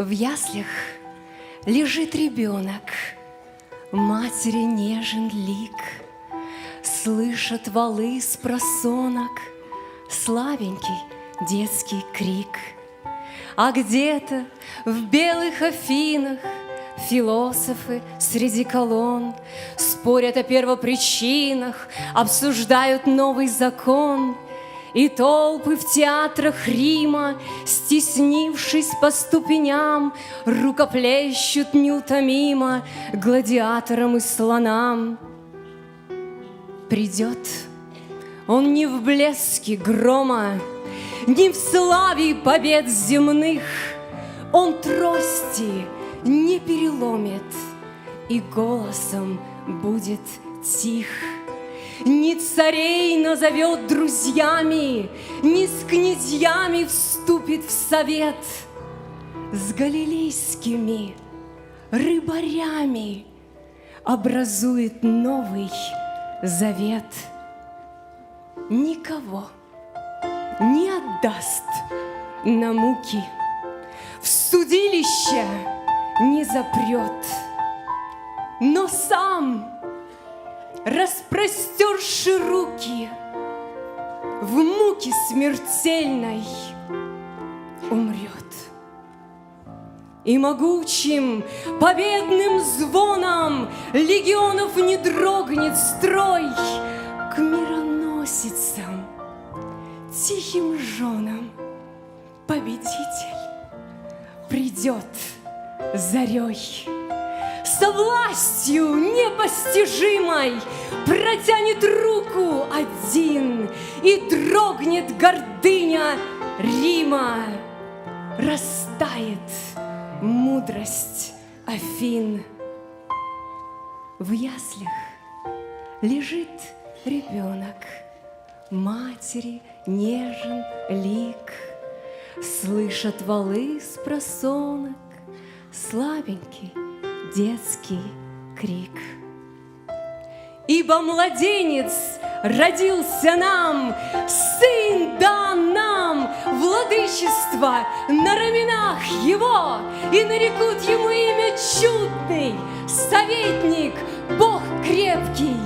В яслях лежит ребенок, матери нежен лик, слышат валы с просонок слабенький детский крик. А где-то в белых Афинах философы среди колонн спорят о первопричинах, обсуждают новый закон. И толпы в театрах Рима, стеснившись по ступеням, рукоплещут неутомимо гладиаторам и слонам. Придет он не в блеске грома, не в славе побед земных, он трости не переломит и голосом будет тих. Не царей назовет друзьями, не с князьями вступит в совет, с галилейскими рыбарями образует Новый Завет. Никого не отдаст на муки, в судилище не запрет, но сам, распростерши руки, в муке смертельной умрет. И могучим победным звоном легионов не дрогнет строй, к мироносицам, тихим женам победитель придет зарей. Со властью непостижимой протянет руку один, и дрогнет гордыня Рима, растает мудрость Афин. В яслях лежит ребенок, матери нежен лик, слышат валы с просонок слабенький детский крик. Ибо младенец родился нам, сын дан нам, владычество на раменах его, и нарекут ему имя чудный, советник, Бог крепкий,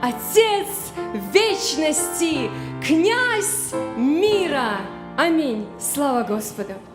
Отец вечности, князь мира. Аминь. Слава Господу!